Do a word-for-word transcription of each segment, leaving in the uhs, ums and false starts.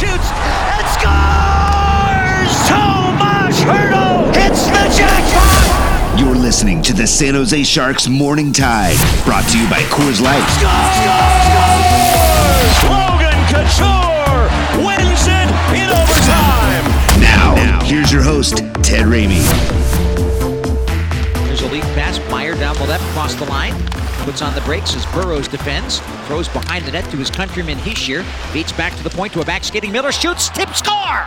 Shoots and scores! Tomáš Hertl hits the jackpot! You're listening to the San Jose Sharks Morning Tide, brought to you by Coors Light. Scores! Scores! Logan Couture wins it in overtime. Now, now, here's your host, Ted Ramey. There's a lead pass. Meier down the left, across the line. Puts on the brakes as Burroughs defends. Throws behind the net to his countryman Hischier. Beats back to the point to a back-skating Miller. Shoots, tip, score!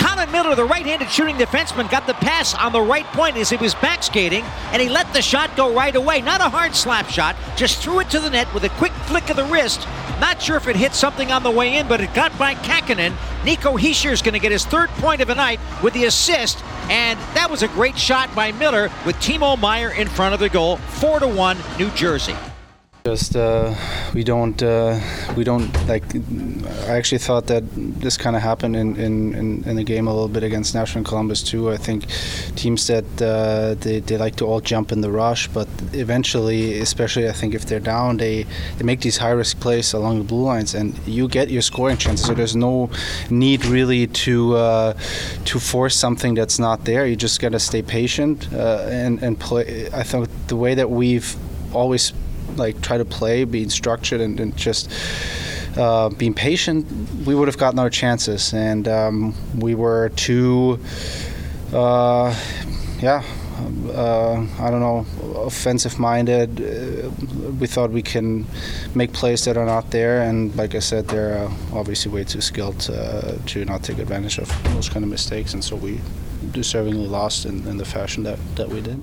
Colin Miller, the right-handed shooting defenseman, got the pass on the right point as he was back-skating, and he let the shot go right away. Not a hard slap shot, just threw it to the net with a quick flick of the wrist. Not sure if it hit something on the way in, but it got by Kähkönen. Nico Hischier is going to get his third point of the night with the assist. And that was a great shot by Miller with Timo Meier in front of the goal. Four to one, New Jersey. Just uh, we don't uh, we don't like. I actually thought that this kind of happened in, in, in, in the game a little bit against Nashville and Columbus too. I think teams that uh, they they like to all jump in the rush, but eventually, especially I think if they're down, they, they make these high risk plays along the blue lines, and you get your scoring chances. So there's no need really to uh, to force something that's not there. You just gotta stay patient uh, and and play. I think the way that we've always like try to play, being structured and, and just uh, being patient, we would have gotten our chances. And um, we were too, uh, yeah, uh, I don't know, offensive-minded. Uh, we thought we can make plays that are not there. And like I said, they're uh, obviously way too skilled uh, to not take advantage of those kind of mistakes. And so we deservingly lost in, in the fashion that, that we did.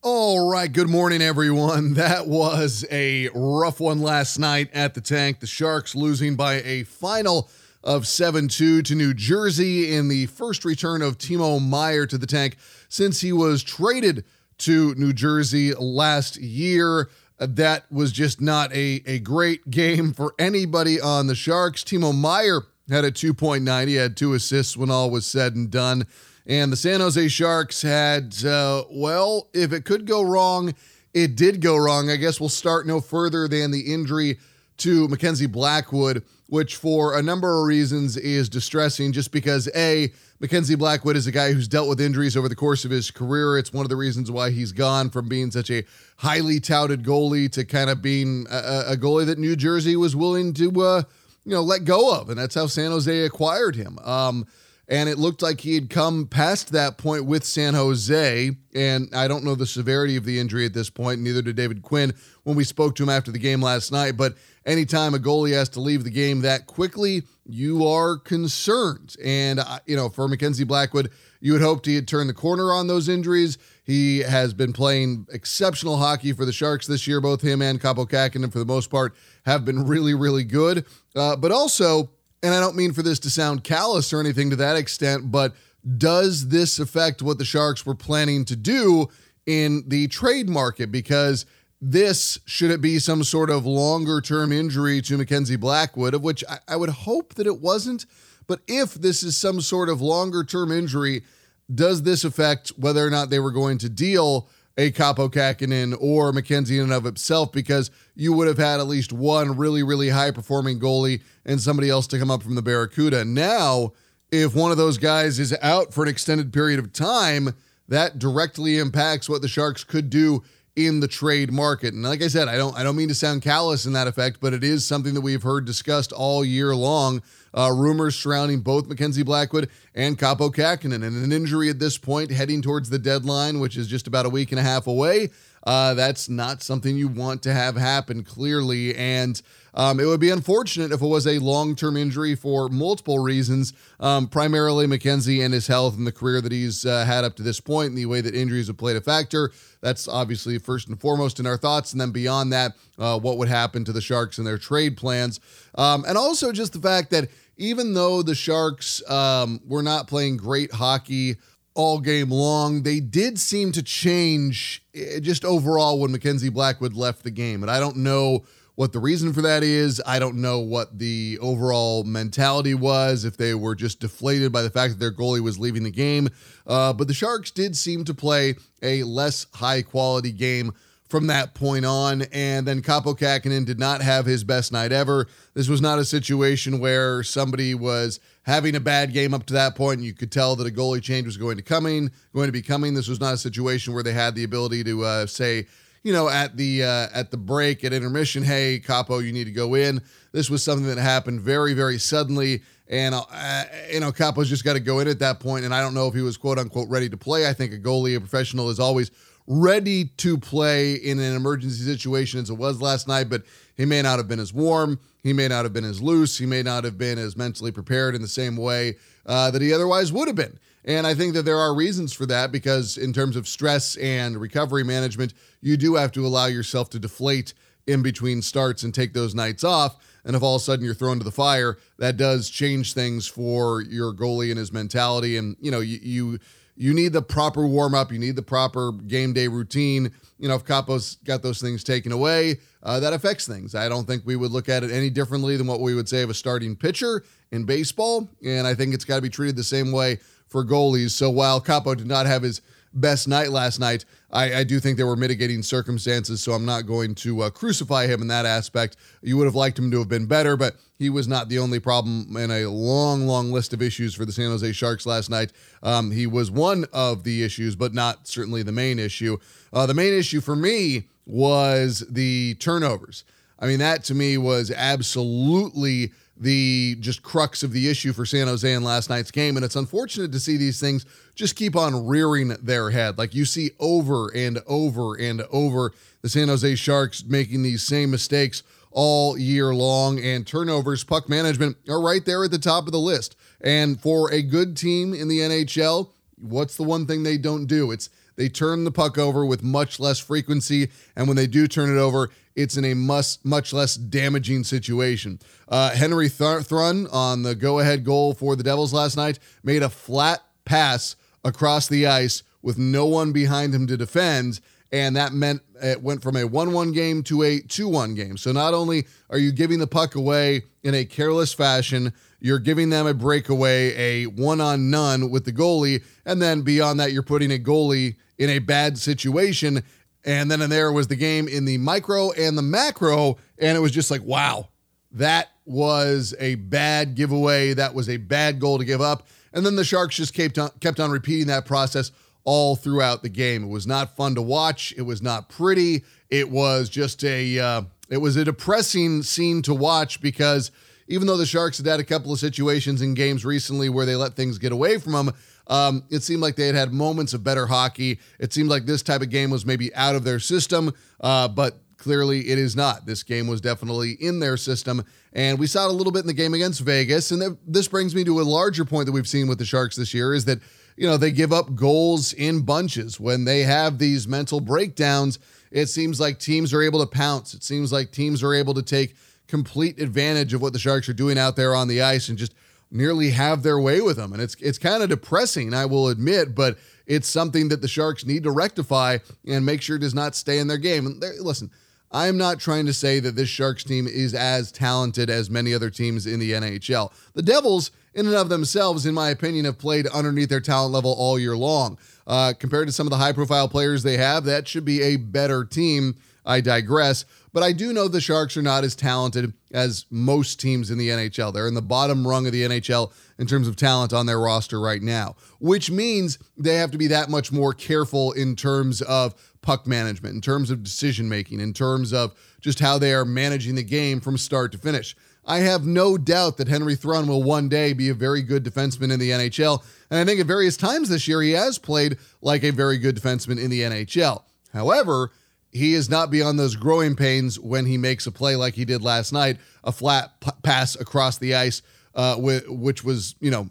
All right, good morning, everyone. That was a rough one last night at the tank. The Sharks losing by a final of seven two to New Jersey in the first return of Timo Meier to the tank since he was traded to New Jersey last year. That was just not a, a great game for anybody on the Sharks. Timo Meier had a two point nine. He had two assists when all was said and done. And the San Jose Sharks had, uh, well, if it could go wrong, it did go wrong. I guess we'll start no further than the injury to Mackenzie Blackwood, which for a number of reasons is distressing just because, A, Mackenzie Blackwood is a guy who's dealt with injuries over the course of his career. It's one of the reasons why he's gone from being such a highly touted goalie to kind of being a, a goalie that New Jersey was willing to, uh, you know, let go of. And that's how San Jose acquired him. Um, And it looked like he had come past that point with San Jose. And I don't know the severity of the injury at this point, neither did David Quinn when we spoke to him after the game last night. But anytime a goalie has to leave the game that quickly, you are concerned. And, uh, you know, for Mackenzie Blackwood, you had hoped he had turned the corner on those injuries. He has been playing exceptional hockey for the Sharks this year. Both him and Kaapo Kähkönen, for the most part, have been really, really good. Uh, but also... and I don't mean for this to sound callous or anything to that extent, but does this affect what the Sharks were planning to do in the trade market? Because this, should it be some sort of longer-term injury to Mackenzie Blackwood, of which I, I would hope that it wasn't, but if this is some sort of longer-term injury, does this affect whether or not they were going to deal a Kaapo Kähkönen or Mackenzie in and of himself, because you would have had at least one really, really high-performing goalie and somebody else to come up from the Barracuda. Now, if one of those guys is out for an extended period of time, that directly impacts what the Sharks could do in the trade market. And like I said, I don't I don't mean to sound callous in that effect, but it is something that we've heard discussed all year long. Uh, rumors surrounding both Mackenzie Blackwood and Kaapo Kähkönen. And an injury at this point heading towards the deadline, which is just about a week and a half away. Uh, that's not something you want to have happen, clearly. And um, it would be unfortunate if it was a long-term injury for multiple reasons, um, primarily McKenzie and his health and the career that he's uh, had up to this point and the way that injuries have played a factor. That's obviously first and foremost in our thoughts. And then beyond that, uh, what would happen to the Sharks and their trade plans. Um, and also just the fact that even though the Sharks um, were not playing great hockey all game long, they did seem to change just overall when Mackenzie Blackwood left the game. And I don't know what the reason for that is. I don't know what the overall mentality was, if they were just deflated by the fact that their goalie was leaving the game. Uh, but the Sharks did seem to play a less high-quality game from that point on. And then Kaapo Kähkönen did not have his best night ever. This was not a situation where somebody was having a bad game up to that point, and you could tell that a goalie change was going to coming, going to be coming. This was not a situation where they had the ability to uh, say, you know, at the uh, at the break, at intermission, hey, Kaapo, you need to go in. This was something that happened very, very suddenly, and, uh, you know, Kaapo's just got to go in at that point, and I don't know if he was quote-unquote ready to play. I think a goalie, a professional, is always ready to play in an emergency situation as it was last night, but he may not have been as warm. He may not have been as loose. He may not have been as mentally prepared in the same way uh, that he otherwise would have been. And I think that there are reasons for that, because in terms of stress and recovery management, you do have to allow yourself to deflate in between starts and take those nights off. And if all of a sudden you're thrown to the fire, that does change things for your goalie and his mentality. And, you know, you you, you need the proper warm-up. You need the proper game day routine. You know, if Kaapo's got those things taken away, uh, that affects things. I don't think we would look at it any differently than what we would say of a starting pitcher in baseball, and I think it's got to be treated the same way for goalies. So while Kaapo did not have his best night last night, I, I do think there were mitigating circumstances, so I'm not going to uh, crucify him in that aspect. You would have liked him to have been better, but he was not the only problem in a long, long list of issues for the San Jose Sharks last night. Um, he was one of the issues, but not certainly the main issue. Uh, the main issue for me was the turnovers. I mean, that to me was absolutely the just crux of the issue for San Jose in last night's game. And it's unfortunate to see these things just keep on rearing their head. Like, you see over and over and over the San Jose Sharks making these same mistakes all year long, and turnovers, puck management are right there at the top of the list. And for a good team in the N H L, what's the one thing they don't do? It's they turn the puck over with much less frequency, and when they do turn it over, it's in a much, much less damaging situation. Uh, Henry Thrun on the go-ahead goal for the Devils last night made a flat pass across the ice with no one behind him to defend, and that meant it went from a one one game to a two one game. So not only are you giving the puck away in a careless fashion, you're giving them a breakaway, a one-on-none with the goalie, and then beyond that, you're putting a goalie in a bad situation. And then in there was the game in the micro and the macro, and it was just like, wow, that was a bad giveaway. That was a bad goal to give up. And then the Sharks just kept on, kept on repeating that process all throughout the game. It was not fun to watch. It was not pretty. It was just a, uh, it was a depressing scene to watch, because even though the Sharks had had a couple of situations in games recently where they let things get away from them, um, it seemed like they had had moments of better hockey. It seemed like this type of game was maybe out of their system, uh, but clearly it is not. This game was definitely in their system, and we saw it a little bit in the game against Vegas. And th- this brings me to a larger point that we've seen with the Sharks this year, is that, you know, they give up goals in bunches. When they have these mental breakdowns, it seems like teams are able to pounce. It seems like teams are able to take complete advantage of what the Sharks are doing out there on the ice and just nearly have their way with them. And it's it's kind of depressing, I will admit, but it's something that the Sharks need to rectify and make sure it does not stay in their game. And listen, I'm not trying to say that this Sharks team is as talented as many other teams in the N H L. The Devils, in and of themselves, in my opinion, have played underneath their talent level all year long. Uh, compared to some of the high-profile players they have, that should be a better team. I digress. But I do know the Sharks are not as talented as most teams in the N H L. They're in the bottom rung of the N H L in terms of talent on their roster right now, which means they have to be that much more careful in terms of puck management, in terms of decision-making, in terms of just how they are managing the game from start to finish. I have no doubt that Henry Thrun will one day be a very good defenseman in the N H L, and I think at various times this year he has played like a very good defenseman in the N H L. However, he is not beyond those growing pains when he makes a play like he did last night, a flat p- pass across the ice, uh, wh- which was, you know,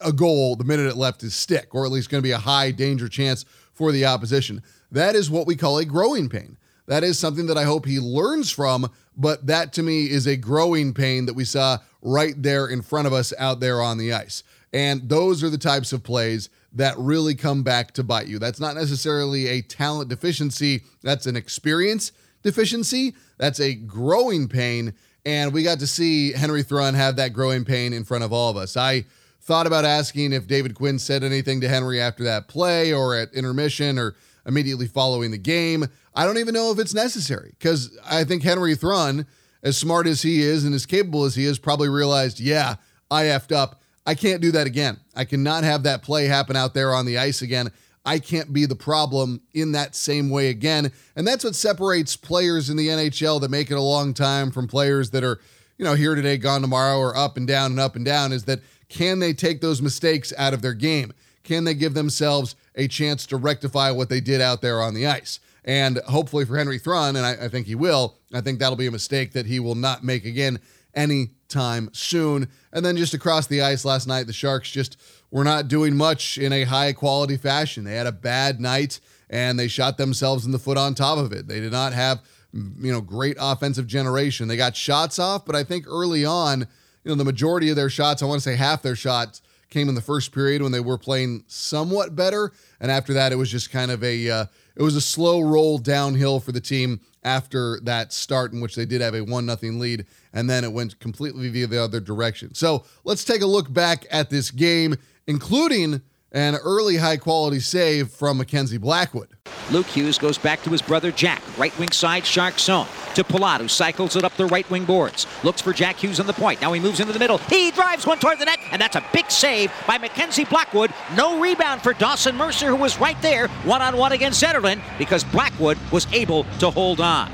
a goal the minute it left his stick, or at least going to be a high danger chance for the opposition. That is what we call a growing pain. That is something that I hope he learns from, but that to me is a growing pain that we saw right there in front of us out there on the ice. And those are the types of plays that really come back to bite you. That's not necessarily a talent deficiency. That's an experience deficiency. That's a growing pain. And we got to see Henry Thrun have that growing pain in front of all of us. I thought about asking if David Quinn said anything to Henry after that play or at intermission or immediately following the game. I don't even know if it's necessary, because I think Henry Thrun, as smart as he is and as capable as he is, probably realized, yeah, I effed up. I can't do that again. I cannot have that play happen out there on the ice again. I can't be the problem in that same way again. And that's what separates players in the N H L that make it a long time from players that are, you know, here today, gone tomorrow, or up and down and up and down, is that can they take those mistakes out of their game? Can they give themselves a chance to rectify what they did out there on the ice? And hopefully for Henry Thrun, and I, I think he will, I think that'll be a mistake that he will not make again any time soon. And then just across the ice last night, the Sharks just were not doing much in a high quality fashion. They had a bad night and they shot themselves in the foot on top of it. They did not have, you know, great offensive generation. They got shots off, but I think early on, you know, the majority of their shots, I want to say half their shots, came in the first period when they were playing somewhat better. And after that, it was just kind of a, uh, it was a slow roll downhill for the team after that start in which they did have a one nothing lead. And then it went completely via the other direction. So let's take a look back at this game, including an early high quality save from Mackenzie Blackwood. Luke Hughes goes back to his brother Jack, right wing side Shark zone, to Palat, who cycles it up the right wing boards. Looks for Jack Hughes on the point. Now he moves into the middle. He drives one toward the net, and that's a big save by Mackenzie Blackwood. No rebound for Dawson Mercer, who was right there one-on-one against Zetterlund, because Blackwood was able to hold on.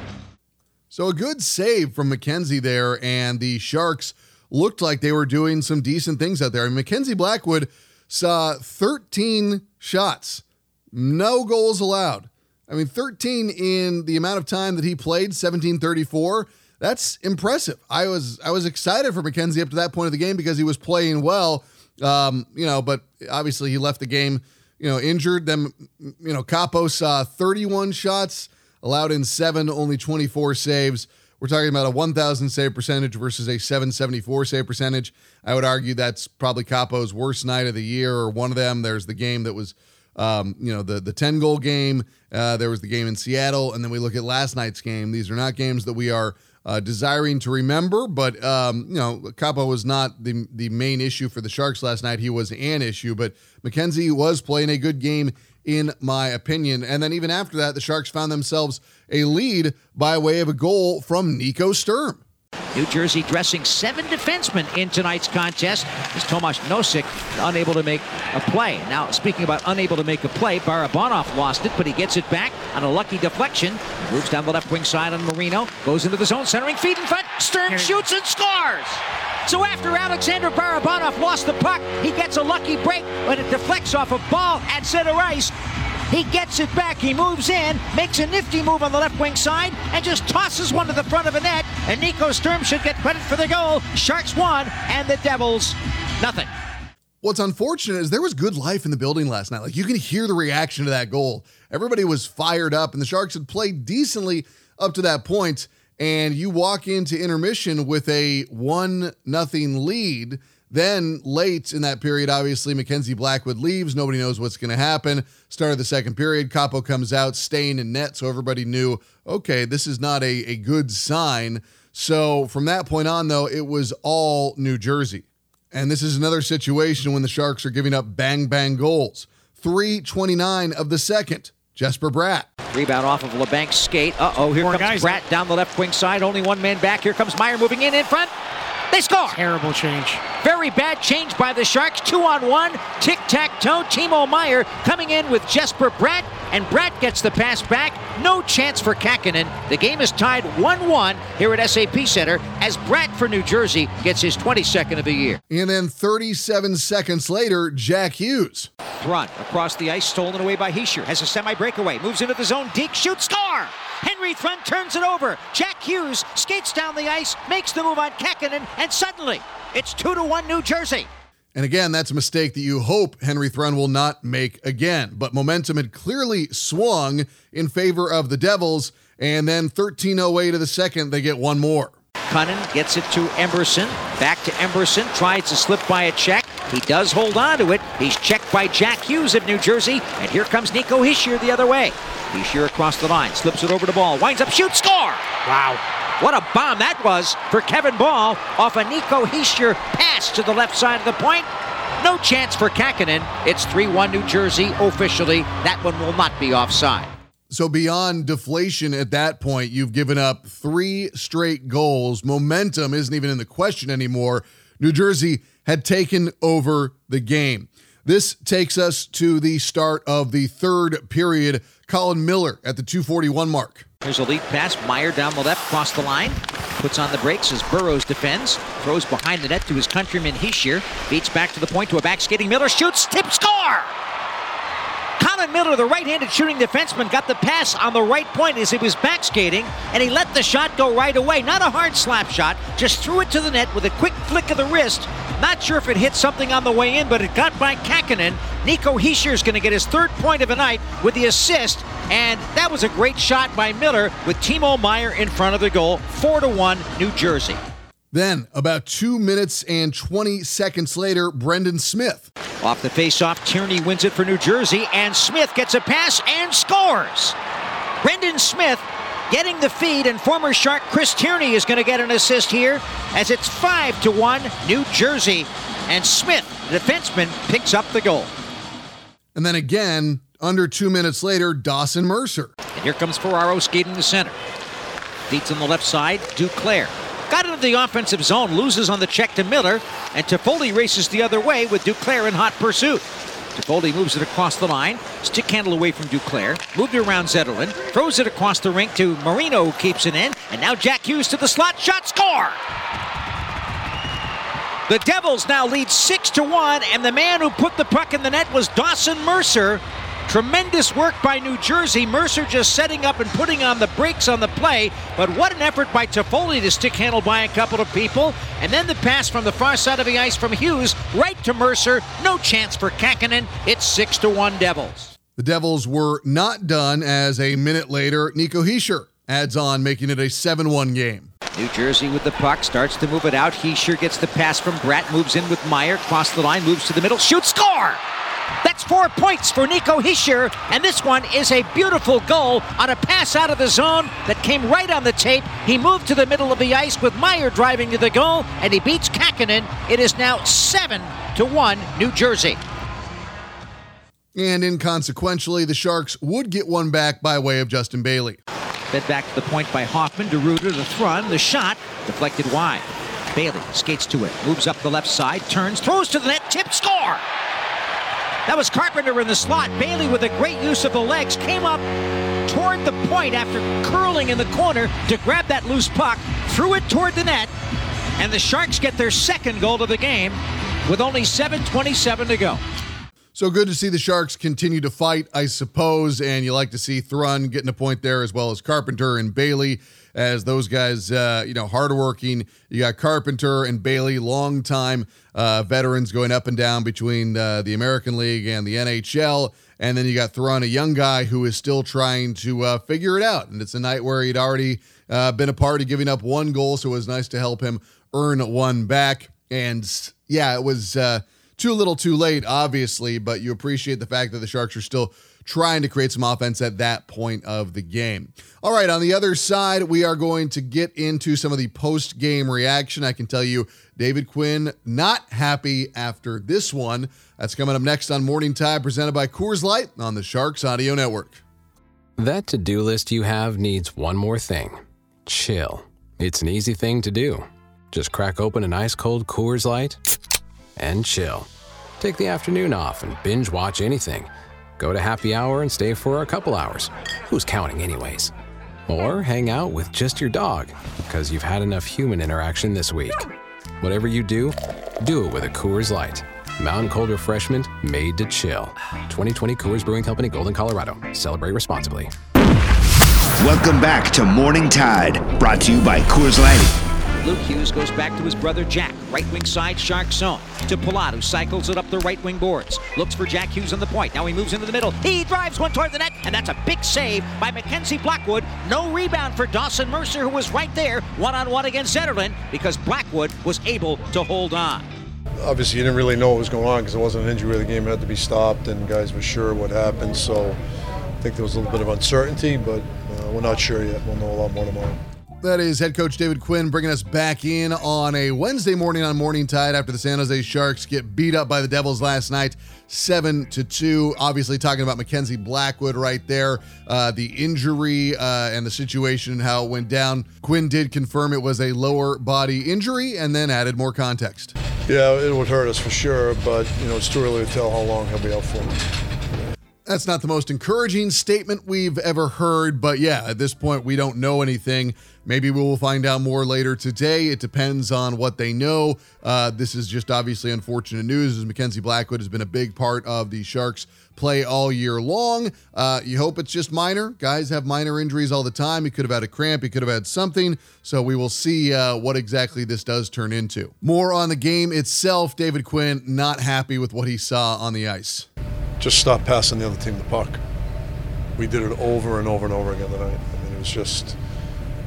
So a good save from Mackenzie there, and the Sharks looked like they were doing some decent things out there. And Mackenzie Blackwood saw thirteen shots, no goals allowed. I mean, thirteen in the amount of time that he played, seventeen thirty-four. That's impressive. I was I was excited for Mackenzie up to that point of the game because he was playing well, um, you know, but obviously he left the game, you know, injured. Then, you know, Kaapo saw thirty-one shots, allowed in seven, only twenty-four saves. We're talking about a one thousand save percentage versus a seven seventy-four save percentage. I would argue that's probably Kaapo's worst night of the year, or one of them. There's the game that was, um, you know, the the ten-goal game. Uh, there was the game in Seattle, and then we look at last night's game. These are not games that we are uh, desiring to remember, but, um, you know, Kaapo was not the, the main issue for the Sharks last night. He was an issue, but Mackenzie was playing a good game, in my opinion. And then even after that, the Sharks found themselves a lead by way of a goal from Nico Sturm. New Jersey dressing seven defensemen in tonight's contest, as Tomáš Nosek unable to make a play. Now, speaking about unable to make a play, Barabanov lost it, but he gets it back on a lucky deflection. Moves down the left wing side on Marino, goes into the zone, centering, feet in front, Sturm shoots and scores! So after Alexander Barabanov lost the puck, he gets a lucky break, but it deflects off a ball at center ice. He gets it back, he moves in, makes a nifty move on the left wing side, and just tosses one to the front of the net, and Nico Sturm should get credit for the goal. Sharks won, and the Devils, nothing. What's unfortunate is there was good life in the building last night. Like, you can hear the reaction to that goal. Everybody was fired up, and the Sharks had played decently up to that point, and you walk into intermission with a one nothing lead. Then late in that period, obviously, Mackenzie Blackwood leaves. Nobody knows what's going to happen. Start of the second period, Kaapo comes out, staying in net, so everybody knew, okay, this is not a, a good sign. So from that point on, though, it was all New Jersey. And this is another situation when the Sharks are giving up bang-bang goals. three twenty-nine of the second. Jesper Bratt. Rebound off of LeBanc's skate. Uh-oh, here More comes guys. Bratt down the left wing side. Only one man back. Here comes Meier moving in in front. They score. Terrible change. Very bad change by the Sharks. Two on one. Tick tic-tac-toe. Timo Meier coming in with Jesper Bratt, and Bratt gets the pass back. No chance for Kähkönen. The game is tied one one here at S A P Center as Bratt for New Jersey gets his twenty-second of the year. And then thirty-seven seconds later, Jack Hughes. Thrun across the ice, stolen away by Hischier. Has a semi-breakaway, moves into the zone. Deke shoots, score! Henry Thrun turns it over. Jack Hughes skates down the ice, makes the move on Kähkönen, and suddenly it's two to one New Jersey. And again, that's a mistake that you hope Henry Thrun will not make again. But momentum had clearly swung in favor of the Devils. And then thirteen oh eight of the second, they get one more. Cunnin gets it to Emerson. Back to Emerson. Tries to slip by a check. He does hold on to it. He's checked by Jack Hughes of New Jersey. And here comes Nico Hischier the other way. Hischier across the line. Slips it over to Ball. Winds up. Shoots. Score! Wow. What a bomb that was for Kevin Ball off a Nico Hischier pass to the left side of the point. No chance for Kähkönen. It's three one New Jersey officially. That one will not be offside. So beyond deflation at that point, you've given up three straight goals. Momentum isn't even in the question anymore. New Jersey had taken over the game. This takes us to the start of the third period. Colin Miller at the two forty-one mark. Here's a lead pass. Meier down the left, across the line. Puts on the brakes as Burroughs defends. Throws behind the net to his countryman Hischier. Beats back to the point to a back-skating Miller. Shoots, tip, score! Colin Miller, the right-handed shooting defenseman, got the pass on the right point as he was back-skating, and he let the shot go right away. Not a hard slap shot, just threw it to the net with a quick flick of the wrist. Not sure if it hit something on the way in, but it got by Kähkönen. Nico Hischier's going to get his third point of the night with the assist, and that was a great shot by Miller with Timo Meier in front of the goal. four to one New Jersey. Then, about two minutes and twenty seconds later, Brendan Smith. Off the faceoff, Tierney wins it for New Jersey, and Smith gets a pass and scores. Brendan Smith getting the feed, and former Shark Chris Tierney is going to get an assist here as it's five to one New Jersey, and Smith, the defenseman, picks up the goal. And then again, under two minutes later, Dawson Mercer. And here comes Ferraro skating the center. Deets on the left side, Duclair. Got into the offensive zone, loses on the check to Miller, and Toffoli races the other way with Duclair in hot pursuit. Toffoli moves it across the line, stick handle away from Duclair, moved it around Zetterlund, throws it across the rink to Marino, who keeps it in, and now Jack Hughes to the slot, shot, score! The Devils now lead six to one, and the man who put the puck in the net was Dawson Mercer. Tremendous work by New Jersey. Mercer just setting up and putting on the brakes on the play, but what an effort by Toffoli to stick handle by a couple of people. And then the pass from the far side of the ice from Hughes right to Mercer. No chance for Kähkönen. It's six to one Devils. The Devils were not done as a minute later, Nico Hischier adds on, making it a seven one game. New Jersey with the puck, starts to move it out. Hischier gets the pass from Bratt, moves in with Meier, cross the line, moves to the middle, shoots, score! That's four points for Nico Hischier, and this one is a beautiful goal on a pass out of the zone that came right on the tape. He moved to the middle of the ice with Meier driving to the goal, and he beats Kähkönen. It is now seven to one New Jersey. And inconsequentially, the Sharks would get one back by way of Justin Bailey. Fed back to the point by Hoffman, DeRuiter, the Thrun, the shot, deflected wide. Bailey skates to it, moves up the left side, turns, throws to the net, tip, score! That was Carpenter in the slot. Bailey with a great use of the legs came up toward the point after curling in the corner to grab that loose puck, threw it toward the net, and the Sharks get their second goal of the game with only seven twenty-seven to go. So good to see the Sharks continue to fight, I suppose, and you like to see Thrun getting a point there as well as Carpenter and Bailey as those guys, uh, you know, hardworking. You got Carpenter and Bailey, long-time uh, veterans going up and down between uh, the American League and the N H L. And then you got Thrun, a young guy who is still trying to uh, figure it out. And it's a night where he'd already uh, been a part of giving up one goal, so it was nice to help him earn one back. And, yeah, it was uh, too little too late, obviously, but you appreciate the fact that the Sharks are still trying to create some offense at that point of the game. All right, on the other side, we are going to get into some of the post-game reaction. I can tell you, David Quinn, not happy after this one. That's coming up next on Morning Tide, presented by Coors Light on the Sharks Audio Network. That to-do list you have needs one more thing. Chill. It's an easy thing to do. Just crack open an ice-cold Coors Light and chill. Take the afternoon off and binge watch anything. Go to happy hour and stay for a couple hours. Who's counting anyways? Or hang out with just your dog, because you've had enough human interaction this week. Whatever you do, do it with a Coors Light. Mountain Cold Refreshment made to chill. twenty twenty Coors Brewing Company, Golden, Colorado. Celebrate responsibly. Welcome back to Morning Tide, brought to you by Coors Light. Luke Hughes goes back to his brother Jack, right wing side, Shark zone. To Palat, who cycles it up the right wing boards. Looks for Jack Hughes on the point. Now he moves into the middle. He drives one toward the net, and that's a big save by Mackenzie Blackwood. No rebound for Dawson Mercer, who was right there, one-on-one against Zetterlund, because Blackwood was able to hold on. Obviously, you didn't really know what was going on because it wasn't an injury. The game had to be stopped, and guys were sure what happened, so I think there was a little bit of uncertainty, but uh, we're not sure yet. We'll know a lot more tomorrow. That is head coach David Quinn bringing us back in on a Wednesday morning on Morning Tide after the San Jose Sharks get beat up by the Devils last night, seven to two. Obviously talking about Mackenzie Blackwood right there, uh, the injury uh, and the situation and how it went down. Quinn did confirm it was a lower body injury and then added more context. Yeah, it would hurt us for sure, but you know it's too early to tell how long he'll be out for. That's not the most encouraging statement we've ever heard, but yeah, at this point, we don't know anything. Maybe we will find out more later today. It depends on what they know. Uh, this is just obviously unfortunate news, as Mackenzie Blackwood has been a big part of the Sharks' play all year long. Uh, you hope it's just minor. Guys have minor injuries all the time. He could have had a cramp. He could have had something. So we will see uh, what exactly this does turn into. More on the game itself. David Quinn not happy with what he saw on the ice. Just stop passing the other team the puck. We did it over and over and over again tonight. I mean, it was just,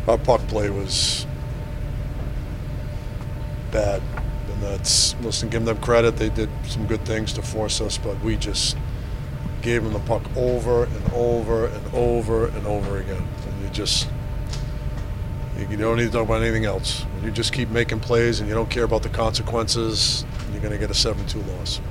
our puck play was bad. And that's, listen, give them credit. They did some good things to force us, but we just gave them the puck over and over and over and over again. And you just, you don't need to talk about anything else. When you just keep making plays and you don't care about the consequences, you're going to get a seven two loss.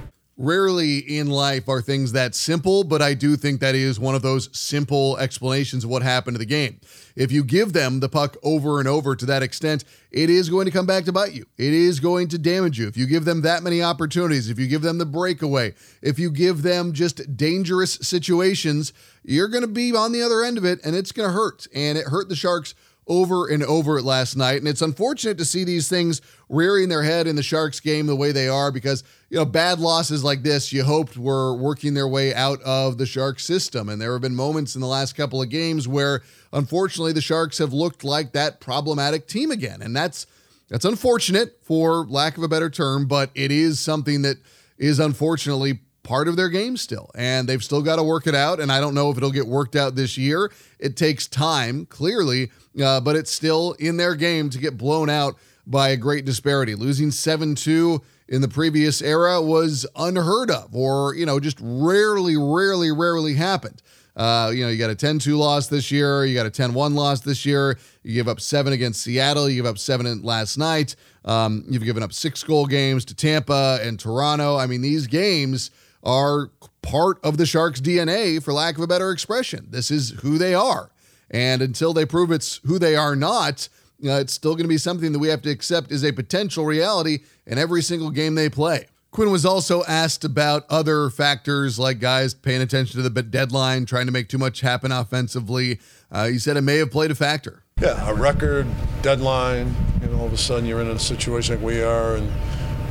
Rarely in life are things that simple, but I do think that is one of those simple explanations of what happened to the game. If you give them the puck over and over to that extent, it is going to come back to bite you. It is going to damage you. If you give them that many opportunities, if you give them the breakaway, if you give them just dangerous situations, you're going to be on the other end of it, and it's going to hurt. And it hurt the Sharks over and over last night. And it's unfortunate to see these things rearing their head in the Sharks game the way they are, because, you know, bad losses like this, you hoped were working their way out of the Sharks system. And there have been moments in the last couple of games where, unfortunately, the Sharks have looked like that problematic team again. And that's, that's unfortunate, for lack of a better term, but it is something that is unfortunately part of their game still, and they've still got to work it out. And I don't know if it'll get worked out this year. It takes time, clearly, uh, but it's still in their game to get blown out by a great disparity. Losing seven two in the previous era was unheard of, or, you know, just rarely, rarely, rarely happened. Uh, you know, you got a ten two loss this year. You got a ten one loss this year. You give up seven against Seattle. You give up seven last night. Um, you've given up six goal games to Tampa and Toronto. I mean, these games are part of the Sharks' D N A, for lack of a better expression. This is who they are. And until they prove it's who they are not, uh, it's still going to be something that we have to accept as a potential reality in every single game they play. Quinn was also asked about other factors, like guys paying attention to the deadline, trying to make too much happen offensively. Uh, he said it may have played a factor. Yeah, a record, deadline, you know, all of a sudden you're in a situation like we are, and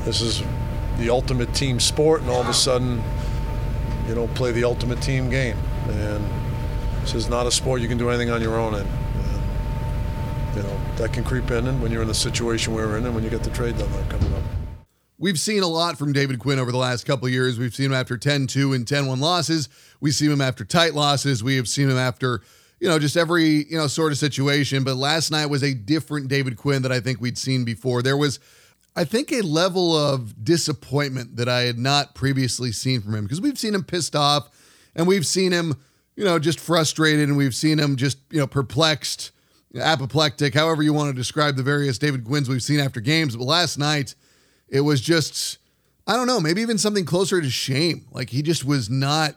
this is the ultimate team sport, and all of a sudden you don't play the ultimate team game. And this is not a sport you can do anything on your own in. And, you know, that can creep in, and when you're in the situation we're in and when you get the trade deadline coming up. We've seen a lot from David Quinn over the last couple of years. We've seen him after ten two and ten one losses. We've seen him after tight losses. We have seen him after, you know, just every, you know, sort of situation. But last night was a different David Quinn that I think we'd seen before. There was, I think, a level of disappointment that I had not previously seen from him, because we've seen him pissed off, and we've seen him, you know, just frustrated, and we've seen him just, you know, perplexed, apoplectic, however you want to describe the various David Quinns we've seen after games. But last night it was just, I don't know, maybe even something closer to shame. Like, he just was not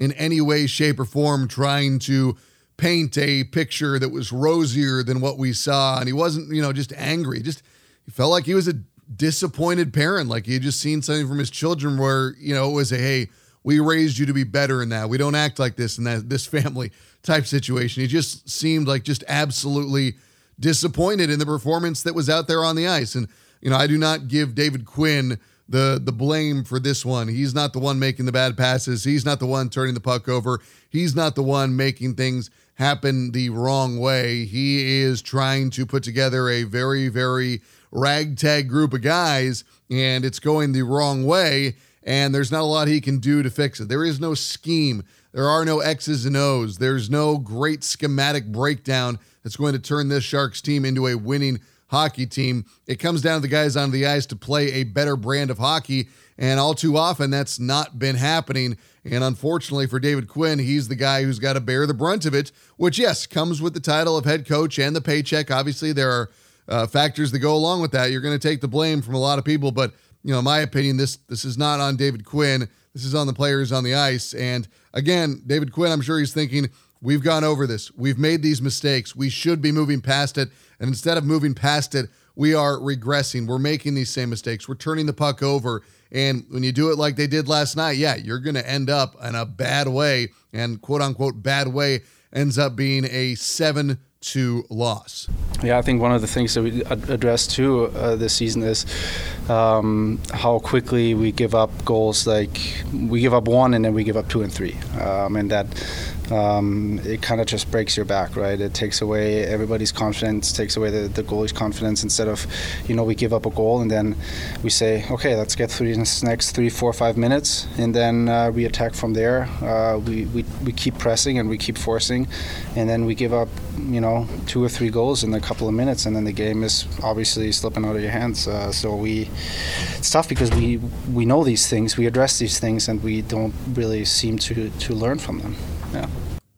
in any way, shape, or form trying to paint a picture that was rosier than what we saw. And he wasn't, you know, just angry. Just, he felt like he was a disappointed parent. Like he had just seen something from his children where, you know, it was a, hey, we raised you to be better in that. We don't act like this in that this family type situation. He just seemed like just absolutely disappointed in the performance that was out there on the ice. And, you know, I do not give David Quinn the the blame for this one. He's not the one making the bad passes. He's not the one turning the puck over. He's not the one making things happen the wrong way. He is trying to put together a very, very ragtag group of guys, and it's going the wrong way, and there's not a lot he can do to fix it. There is no scheme. There are no X's and O's. There's no great schematic breakdown that's going to turn this Sharks team into a winning hockey team. It comes down to the guys on the ice to play a better brand of hockey, and all too often that's not been happening. And unfortunately for David Quinn, he's the guy who's got to bear the brunt of it, which, yes, comes with the title of head coach and the paycheck. Obviously, there are uh, factors that go along with that. You're going to take the blame from a lot of people, but, you know, in my opinion, this this is not on David Quinn. This is on the players on the ice. And again, David Quinn, I'm sure he's thinking, we've gone over this. We've made these mistakes. We should be moving past it. And instead of moving past it, we are regressing. We're making these same mistakes. We're turning the puck over. And when you do it like they did last night, yeah, you're going to end up in a bad way. And quote unquote, bad way ends up being a seven to loss. Yeah, I think one of the things that we addressed too uh, this season is um, how quickly we give up goals. Like we give up one and then we give up two and three. Um, and that um, it kind of just breaks your back, right? It takes away everybody's confidence, takes away the, the goalie's confidence. Instead of, you know, we give up a goal and then we say, okay, let's get through this next three, four, five minutes. And then uh, we attack from there. Uh, we, we, we keep pressing and we keep forcing. And then we give up, you know, two or three goals in a couple of minutes, and then the game is obviously slipping out of your hands. Uh, so we, it's tough because we we know these things, we address these things, and we don't really seem to to learn from them. Yeah,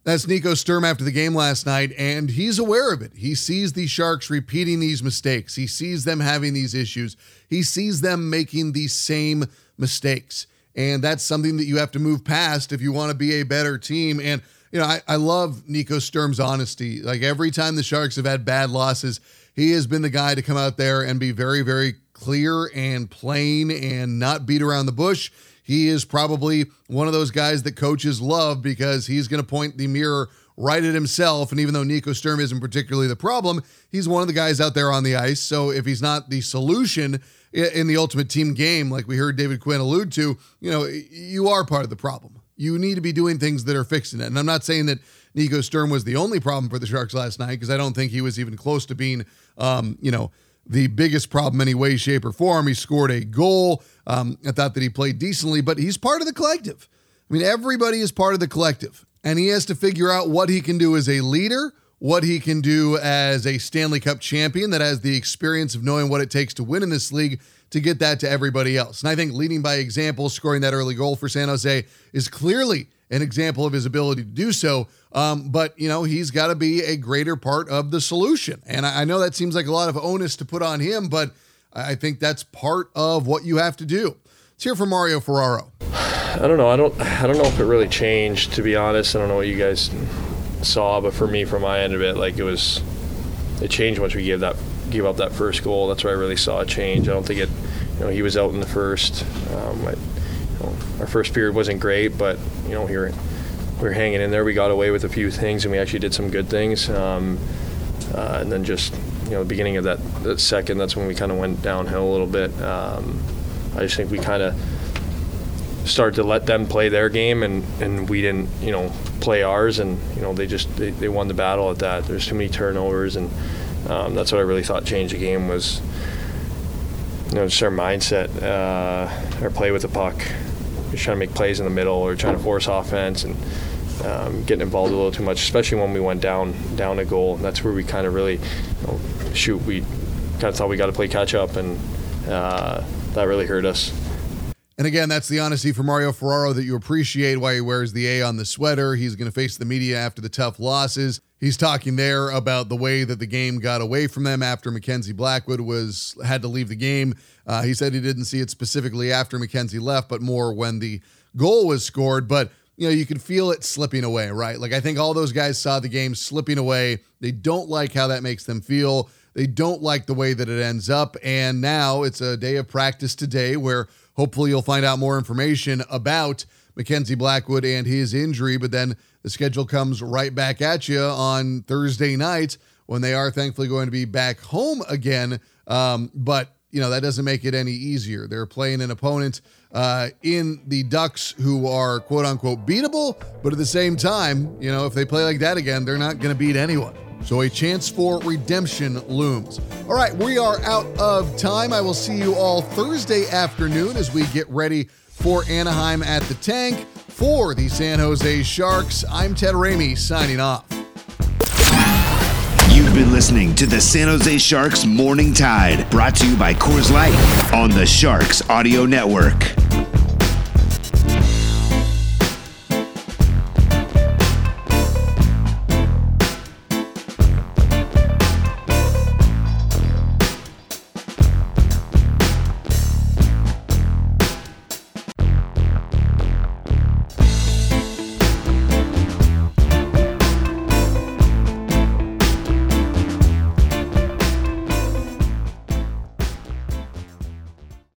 that's Nico Sturm after the game last night, and he's aware of it. He sees the Sharks repeating these mistakes. He sees them having these issues. He sees them making these same mistakes, and that's something that you have to move past if you want to be a better team. And you know, I, I love Nico Sturm's honesty. Like every time the Sharks have had bad losses, he has been the guy to come out there and be very, very clear and plain and not beat around the bush. He is probably one of those guys that coaches love because he's going to point the mirror right at himself. And even though Nico Sturm isn't particularly the problem, he's one of the guys out there on the ice. So if he's not the solution in the ultimate team game, like we heard David Quinn allude to, you know, you are part of the problem. You need to be doing things that are fixing it. And I'm not saying that Nico Sturm was the only problem for the Sharks last night, because I don't think he was even close to being, um, you know, the biggest problem in any way, shape, or form. He scored a goal. Um, I thought that he played decently, but he's part of the collective. I mean, everybody is part of the collective, and he has to figure out what he can do as a leader, what he can do as a Stanley Cup champion that has the experience of knowing what it takes to win in this league, to get that to everybody else. And I think leading by example, scoring that early goal for San Jose is clearly an example of his ability to do so. Um, but, you know, he's got to be a greater part of the solution. And I, I know that seems like a lot of onus to put on him, but I think that's part of what you have to do. Let's hear from Mario Ferraro. I don't know. I don't, I don't know if it really changed, to be honest. I don't know what you guys saw, but for me, from my end of it, like it was, it changed once we gave that give up that first goal. That's where I really saw a change. I don't think it, you know, he was out in the first. Um, I, you know, our first period wasn't great, but, you know, we were, we were hanging in there. We got away with a few things, and we actually did some good things. Um, uh, and then just, you know, the beginning of that, that second, that's when we kind of went downhill a little bit. Um, I just think we kind of started to let them play their game, and, and we didn't, you know, play ours. And, you know, they just, they, they won the battle at that. There's too many turnovers, and Um, that's what I really thought changed the game was, you know, just our mindset, uh, our play with the puck, just trying to make plays in the middle or trying to force offense and um, getting involved a little too much, especially when we went down down a goal. And that's where we kind of really, you know, shoot, we kind of thought we got to play catch up, and uh, that really hurt us. And again, that's the honesty from Mario Ferraro that you appreciate, why he wears the A on the sweater. He's going to face the media after the tough losses. He's talking there about the way that the game got away from them after Mackenzie Blackwood was had to leave the game. Uh, he said he didn't see it specifically after Mackenzie left, but more when the goal was scored. But, you know, you could feel it slipping away, right? Like, I think all those guys saw the game slipping away. They don't like how that makes them feel. They don't like the way that it ends up. And now it's a day of practice today where hopefully you'll find out more information about Mackenzie Blackwood and his injury. But then the schedule comes right back at you on Thursday night when they are thankfully going to be back home again. Um, but, you know, that doesn't make it any easier. They're playing an opponent uh, in the Ducks who are, quote unquote, beatable. But at the same time, you know, if they play like that again, they're not going to beat anyone. So a chance for redemption looms. All right, we are out of time. I will see you all Thursday afternoon as we get ready for Anaheim at the Tank. For the San Jose Sharks, I'm Ted Ramey signing off. You've been listening to the San Jose Sharks Morning Tide, brought to you by Coors Light on the Sharks Audio Network.